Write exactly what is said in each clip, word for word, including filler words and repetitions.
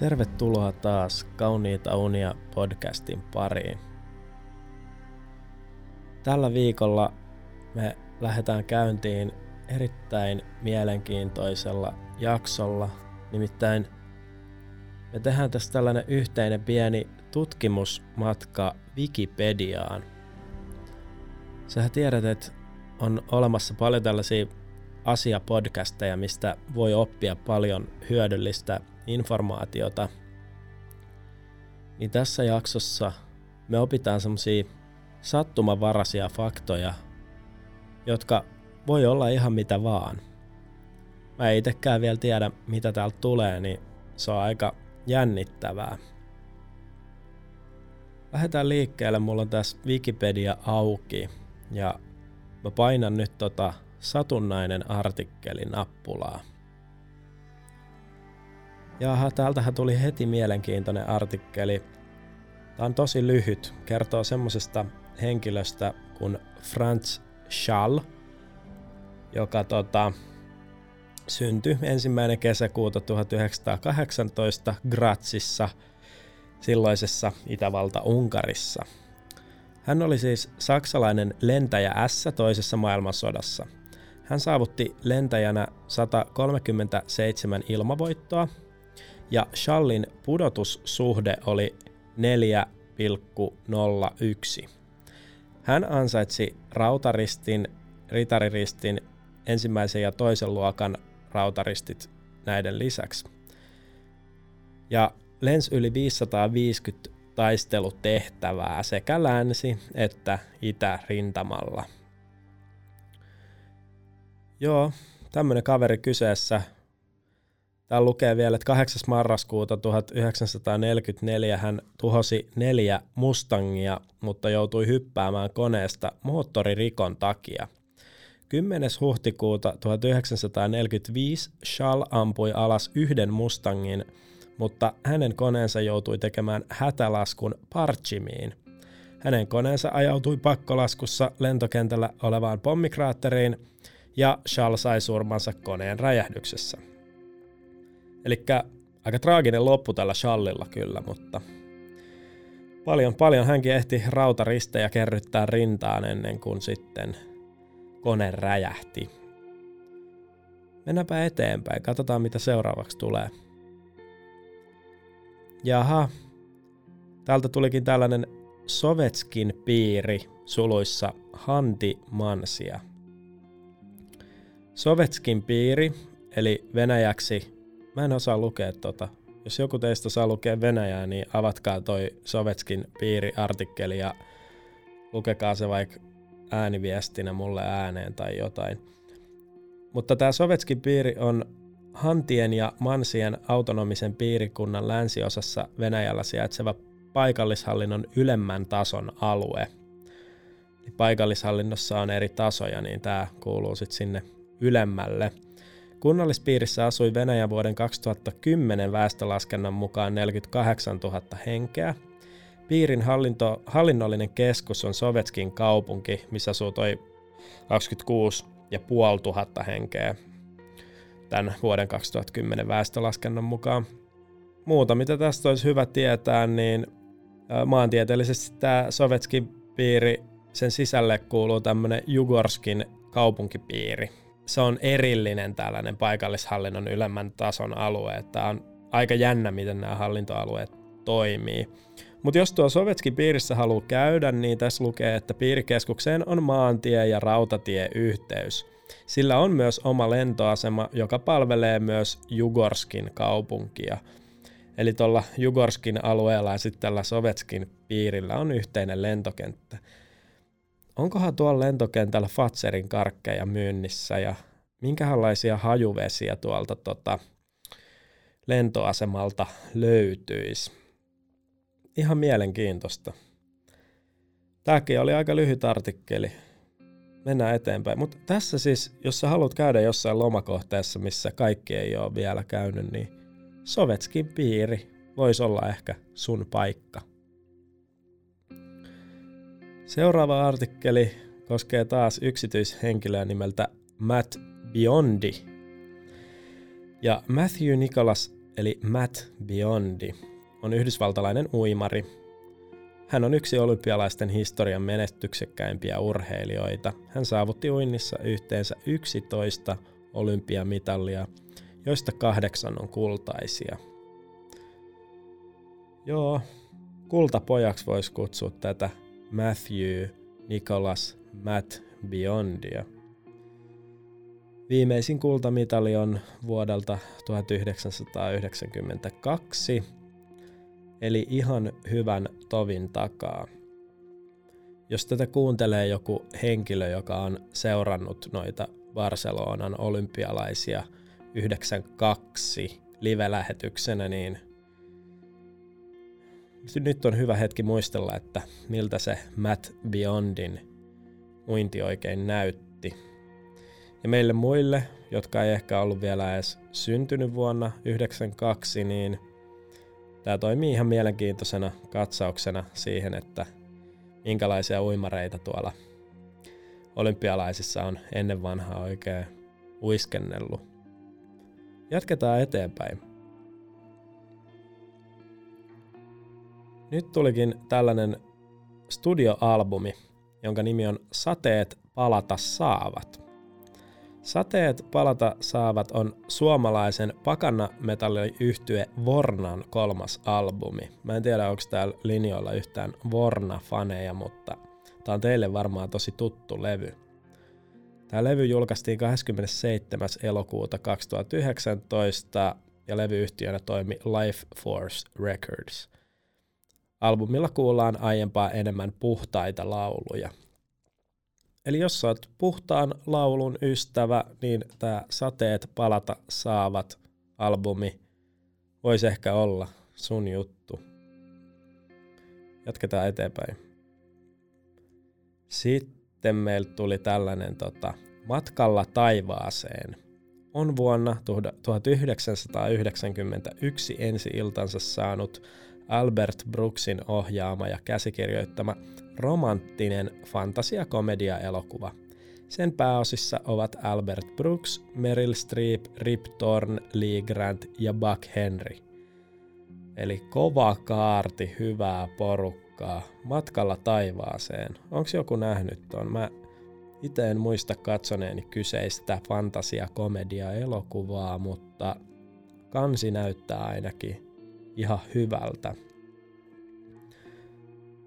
Tervetuloa taas Kauniita unia podcastin pariin. Tällä viikolla me lähdetään käyntiin erittäin mielenkiintoisella jaksolla. Nimittäin me tehdään tässä tällainen yhteinen pieni tutkimusmatka Wikipediaan. Sähän tiedät, että on olemassa paljon tällaisia asiapodcasteja, mistä voi oppia paljon hyödyllistä informaatiota. Niin tässä jaksossa me opitaan semmosia sattumanvaraisia faktoja, jotka voi olla ihan mitä vaan. Mä en itekään vielä tiedä, mitä täältä tulee, niin se on aika jännittävää. Lähdetään liikkeelle, mulla on tässä Wikipedia auki ja mä painan nyt tota satunnainen artikkeli nappulaa. Jaha, täältähän tuli heti mielenkiintoinen artikkeli. Tämä on tosi lyhyt, kertoo semmosesta henkilöstä kuin Franz Schall, joka tota, syntyi ensimmäinen kesäkuuta tuhatyhdeksänsataakahdeksantoista Grazissa, silloisessa Itävalta-Unkarissa. Hän oli siis saksalainen lentäjä S toisessa maailmansodassa. Hän saavutti lentäjänä sata kolmekymmentäseitsemän ilmavoittoa, ja Schallin pudotussuhde oli neljä pilkku nolla yksi. Hän ansaitsi rautaristin, ritariristin, ensimmäisen ja toisen luokan rautaristit näiden lisäksi. Ja lensi yli viisisataaviisikymmentä taistelutehtävää sekä länsi- että itärintamalla. Joo, tämmönen kaveri kyseessä. Täällä lukee vielä, että kahdeksas marraskuuta tuhatyhdeksänsataaneljäkymmentäneljä hän tuhosi neljä Mustangia, mutta joutui hyppäämään koneesta moottoririkon takia. kymmenes huhtikuuta tuhatyhdeksänsataaneljäkymmentäviisi Schall ampui alas yhden Mustangin, mutta hänen koneensa joutui tekemään hätälaskun Parchimiin. Hänen koneensa ajautui pakkolaskussa lentokentällä olevaan pommikraatteriin ja Schall sai surmansa koneen räjähdyksessä. Elikkä aika traaginen loppu tällä Schallilla kyllä, mutta paljon paljon hänkin ehti rautaristejä kerryttää rintaan ennen kuin sitten kone räjähti. Mennäänpä eteenpäin, katsotaan mitä seuraavaksi tulee. Jaha, täältä tulikin tällainen Sovetskin piiri suluissa Handi Mansia. Sovetskin piiri, eli venäjäksi, mä en osaa lukea tota. Jos joku teistä osaa lukea venäjää, niin avatkaa toi Sovetskin piiri-artikkeli ja lukekaa se vaikka ääniviestinä mulle ääneen tai jotain. Mutta tää Sovetskin piiri on Hantien ja Mansien autonomisen piirikunnan länsiosassa Venäjällä sijaitseva paikallishallinnon ylemmän tason alue. Paikallishallinnossa on eri tasoja, niin tää kuuluu sitten sinne ylemmälle. Kunnallispiirissä asui Venäjän vuoden kaksituhattakymmenen väestölaskennan mukaan neljäkymmentäkahdeksantuhatta henkeä. Piirin hallinto, hallinnollinen keskus on Sovetskin kaupunki, missä asuu toi kaksikymmentäkuusituhatta viisisataa henkeä tämän vuoden kaksituhattakymmenen väestölaskennan mukaan. Muuta mitä tästä olisi hyvä tietää, niin maantieteellisesti tämä Sovetskin piiri, sen sisälle kuuluu tämmöinen Jugorskin kaupunkipiiri. Se on erillinen tällainen paikallishallinnon ylemmän tason alue. Tämä on aika jännä, miten nämä hallintoalueet toimii. Mutta jos tuo Sovetskin piirissä haluaa käydä, niin tässä lukee, että piirikeskukseen on maantie- ja rautatieyhteys. Sillä on myös oma lentoasema, joka palvelee myös Jugorskin kaupunkia. Eli tuolla Jugorskin alueella ja sitten tällä Sovetskin piirillä on yhteinen lentokenttä. Onkohan tuolla lentokentällä Fatserin karkkeja myynnissä ja minkälaisia hajuvesiä tuolta tota lentoasemalta löytyisi? Ihan mielenkiintoista. Tämäkin oli aika lyhyt artikkeli. Mennään eteenpäin. Mutta tässä siis, jos sä haluat käydä jossain lomakohteessa, missä kaikki ei ole vielä käynyt, niin Sovetskin piiri voisi olla ehkä sun paikka. Seuraava artikkeli koskee taas yksityishenkilöä nimeltä Matt Biondi. Ja Matthew Nicholas eli Matt Biondi, on yhdysvaltalainen uimari. Hän on yksi olympialaisten historian menestyksekkäimpiä urheilijoita. Hän saavutti uinnissa yhteensä yksitoista olympiamitalia, joista kahdeksan on kultaisia. Joo, kultapojaksi voisi kutsua tätä Matthew Nicholas Matt Biondia. Viimeisin kultamitali on vuodelta tuhatyhdeksänsataayhdeksänkymmentäkaksi, eli ihan hyvän tovin takaa. Jos tätä kuuntelee joku henkilö, joka on seurannut noita Barcelonan olympialaisia yhdeksänkymmentäkaksi live-lähetyksenä, niin nyt on hyvä hetki muistella, että miltä se Matt Biondin uinti oikein näytti. Ja meille muille, jotka ei ehkä ollut vielä edes syntynyt vuonna yhdeksänkymmentäkaksi, niin tämä toimii ihan mielenkiintoisena katsauksena siihen, että minkälaisia uimareita tuolla olympialaisissa on ennen vanhaa oikein uiskennellut. Jatketaan eteenpäin. Nyt tulikin tällainen studioalbumi, jonka nimi on Sateet palata saavat. Sateet palata saavat on suomalaisen pakana-metalliyhtye Vornan kolmas albumi. Mä en tiedä, onko täällä linjoilla yhtään Vorna-faneja, mutta tää on teille varmaan tosi tuttu levy. Tää levy julkaistiin kahdeskymmenesseitsemäs elokuuta kaksituhattayhdeksäntoista ja levyyhtiönä toimi Life Force Records. Albumilla kuullaan aiempaa enemmän puhtaita lauluja. Eli jos sä oot puhtaan laulun ystävä, niin tää Sateet palata saavat albumi voisi ehkä olla sun juttu. Jatketaan eteenpäin. Sitten meiltä tuli tällainen tota, Matkalla taivaaseen. On vuonna tuhatyhdeksänsataayhdeksänkymmentäyksi ensi-iltansa saanut Albert Brooksin ohjaama ja käsikirjoittama romanttinen fantasiakomedia-elokuva. Sen pääosissa ovat Albert Brooks, Meryl Streep, Rip Torn, Lee Grant ja Buck Henry. Eli kova kaarti, hyvää porukkaa, Matkalla taivaaseen. Onko joku nähnyt ton? Mä itse en muista katsoneeni kyseistä fantasiakomedia-elokuvaa, mutta kansi näyttää ainakin ihan hyvältä.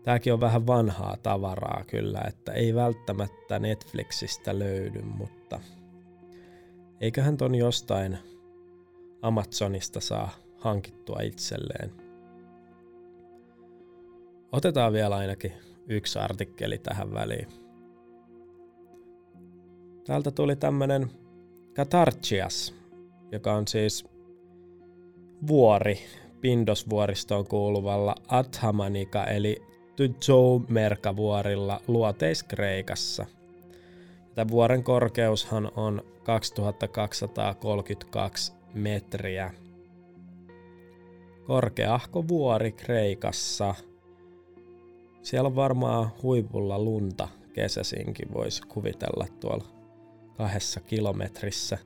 Tääkin on vähän vanhaa tavaraa kyllä, että ei välttämättä Netflixistä löydy, mutta eiköhän ton jostain Amazonista saa hankittua itselleen. Otetaan vielä ainakin yksi artikkeli tähän väliin. Täältä tuli tämmönen Katarchias, joka on siis vuori Pindos-vuoristoon kuuluvalla Athamanika eli Tyjou-merkavuorilla Luoteis-Kreikassa. Tämän vuoren korkeushan on kaksituhattakaksisataakolmekymmentäkaksi metriä. Korkeahko vuori Kreikassa. Siellä on varmaan huipulla lunta kesäsinkin, voisi kuvitella tuolla kahdessa kilometrissä.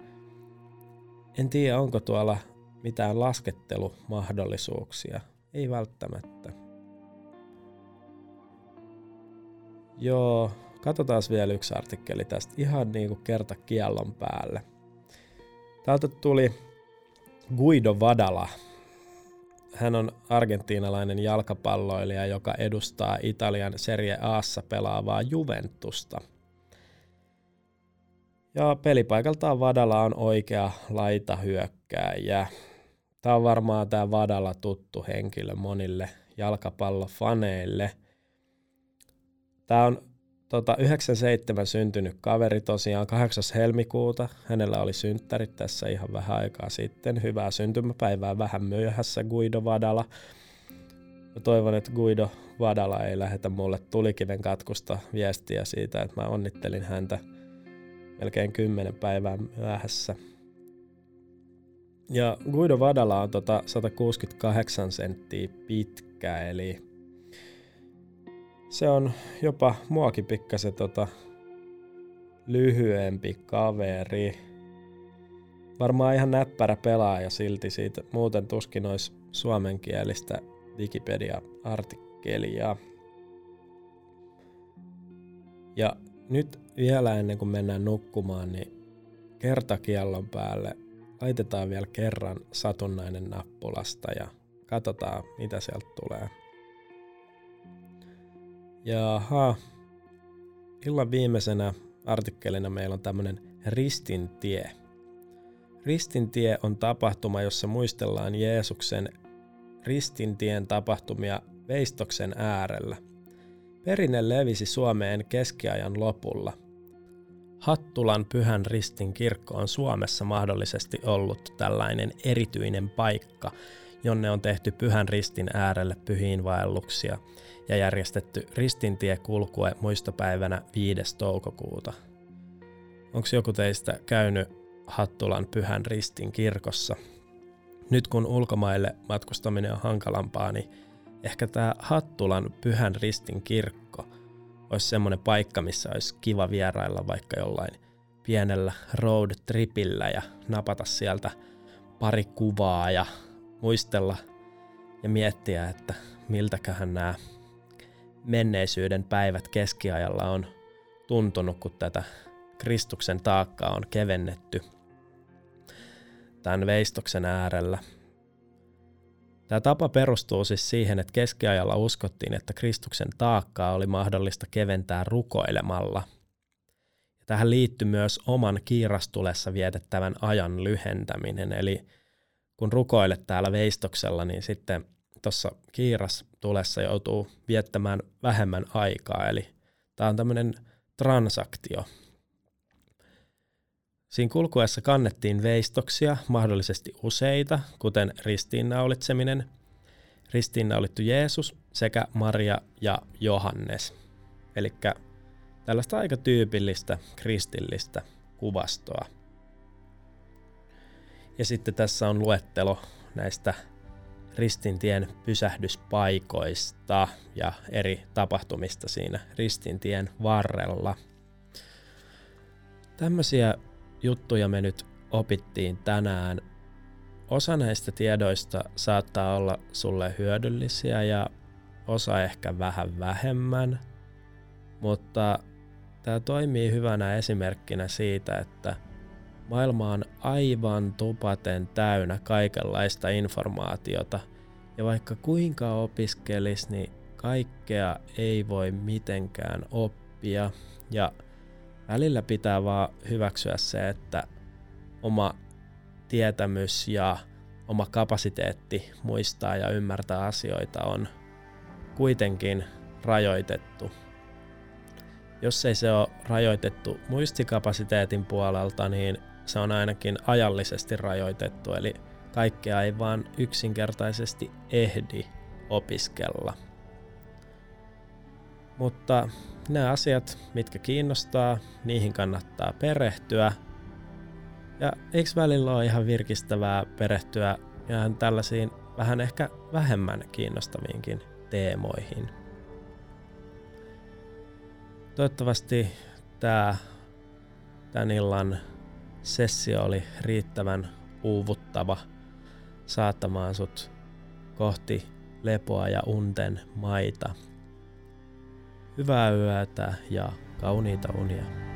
En tiedä, onko tuolla mitään laskettelumahdollisuuksia. Ei välttämättä. Joo, katsotaan vielä yksi artikkeli tästä ihan niinku kerta kiellon päälle. Täältä tuli Guido Vadala. Hän on argentiinalainen jalkapalloilija, joka edustaa Italian Serie A:ssa pelaavaa Juventusta. Ja pelipaikaltaan Vadala on oikea laitahyökkääjä. Tää on varmaan tää Vadala tuttu henkilö monille jalkapallofaneille. Tää on tota, yhdeksänkymmentäseitsemän syntynyt kaveri tosiaan kahdeksas helmikuuta. Hänellä oli synttärit tässä ihan vähän aikaa sitten. Hyvää syntymäpäivää vähän myöhässä Guido Vadala. Mä toivon, että Guido Vadala ei lähetä mulle tulikiven katkusta viestiä siitä, että mä onnittelin häntä melkein kymmenen päivää myöhässä. Ja Guido Vadala on tota satakuusikymmentäkahdeksan senttiä pitkä, eli se on jopa muakin pikkasen tota lyhyempi kaveri. Varmaan ihan näppärä pelaaja silti, siitä muuten tuskin olisi suomenkielistä Wikipedia-artikkelia. Ja nyt vielä ennen kuin mennään nukkumaan, niin kertakiellon päälle laitetaan vielä kerran satunnainen nappulasta ja katsotaan mitä sieltä tulee. Jaha, illan viimeisenä artikkelina meillä on tämmönen Ristintie. Ristintie on tapahtuma, jossa muistellaan Jeesuksen Ristintien tapahtumia veistoksen äärellä. Perinne levisi Suomeen keskiajan lopulla. Hattulan Pyhän Ristin kirkko on Suomessa mahdollisesti ollut tällainen erityinen paikka, jonne on tehty Pyhän Ristin äärelle pyhiinvaelluksia ja järjestetty Ristintiekulkue muistopäivänä viides toukokuuta. Onko joku teistä käynyt Hattulan Pyhän Ristin kirkossa? Nyt kun ulkomaille matkustaminen on hankalampaa, niin ehkä tämä Hattulan Pyhän Ristin kirkko olisi semmoinen paikka, missä olisi kiva vierailla vaikka jollain pienellä road tripillä ja napata sieltä pari kuvaa ja muistella ja miettiä, että miltäköhän nämä menneisyyden päivät keskiajalla on tuntunut, kun tätä Kristuksen taakkaa on kevennetty tämän veistoksen äärellä. Tämä tapa perustuu siis siihen, että keskiajalla uskottiin, että Kristuksen taakkaa oli mahdollista keventää rukoilemalla. Tähän liittyy myös oman kiirastulessa vietettävän ajan lyhentäminen, eli kun rukoilet täällä veistoksella, niin sitten tuossa kiirastulessa joutuu viettämään vähemmän aikaa, eli tämä on tämmöinen transaktio. Siinä kulkuessa kannettiin veistoksia, mahdollisesti useita, kuten ristiinnaulitseminen, ristiinnaulittu Jeesus sekä Maria ja Johannes. Eli tällaista aika tyypillistä kristillistä kuvastoa. Ja sitten tässä on luettelo näistä Ristintien pysähdyspaikoista ja eri tapahtumista siinä Ristintien varrella. Tämmöisiä juttuja me nyt opittiin tänään. Osa näistä tiedoista saattaa olla sulle hyödyllisiä ja osa ehkä vähän vähemmän, mutta tämä toimii hyvänä esimerkkinä siitä, että maailma on aivan tupaten täynnä kaikenlaista informaatiota ja vaikka kuinka opiskelisi, niin kaikkea ei voi mitenkään oppia ja välillä pitää vaan hyväksyä se, että oma tietämys ja oma kapasiteetti muistaa ja ymmärtää asioita on kuitenkin rajoitettu. Jos ei se ole rajoitettu muistikapasiteetin puolelta, niin se on ainakin ajallisesti rajoitettu, eli kaikkea ei vaan yksinkertaisesti ehdi opiskella. Mutta nämä asiat, mitkä kiinnostaa, niihin kannattaa perehtyä. Ja eikö välillä ole ihan virkistävää perehtyä ihan tällaisiin vähän ehkä vähemmän kiinnostaviinkin teemoihin? Toivottavasti tämä tämän illan sessio oli riittävän uuvuttava saattamaan sut kohti lepoa ja unten maita. Hyvää yötä ja kauniita unia.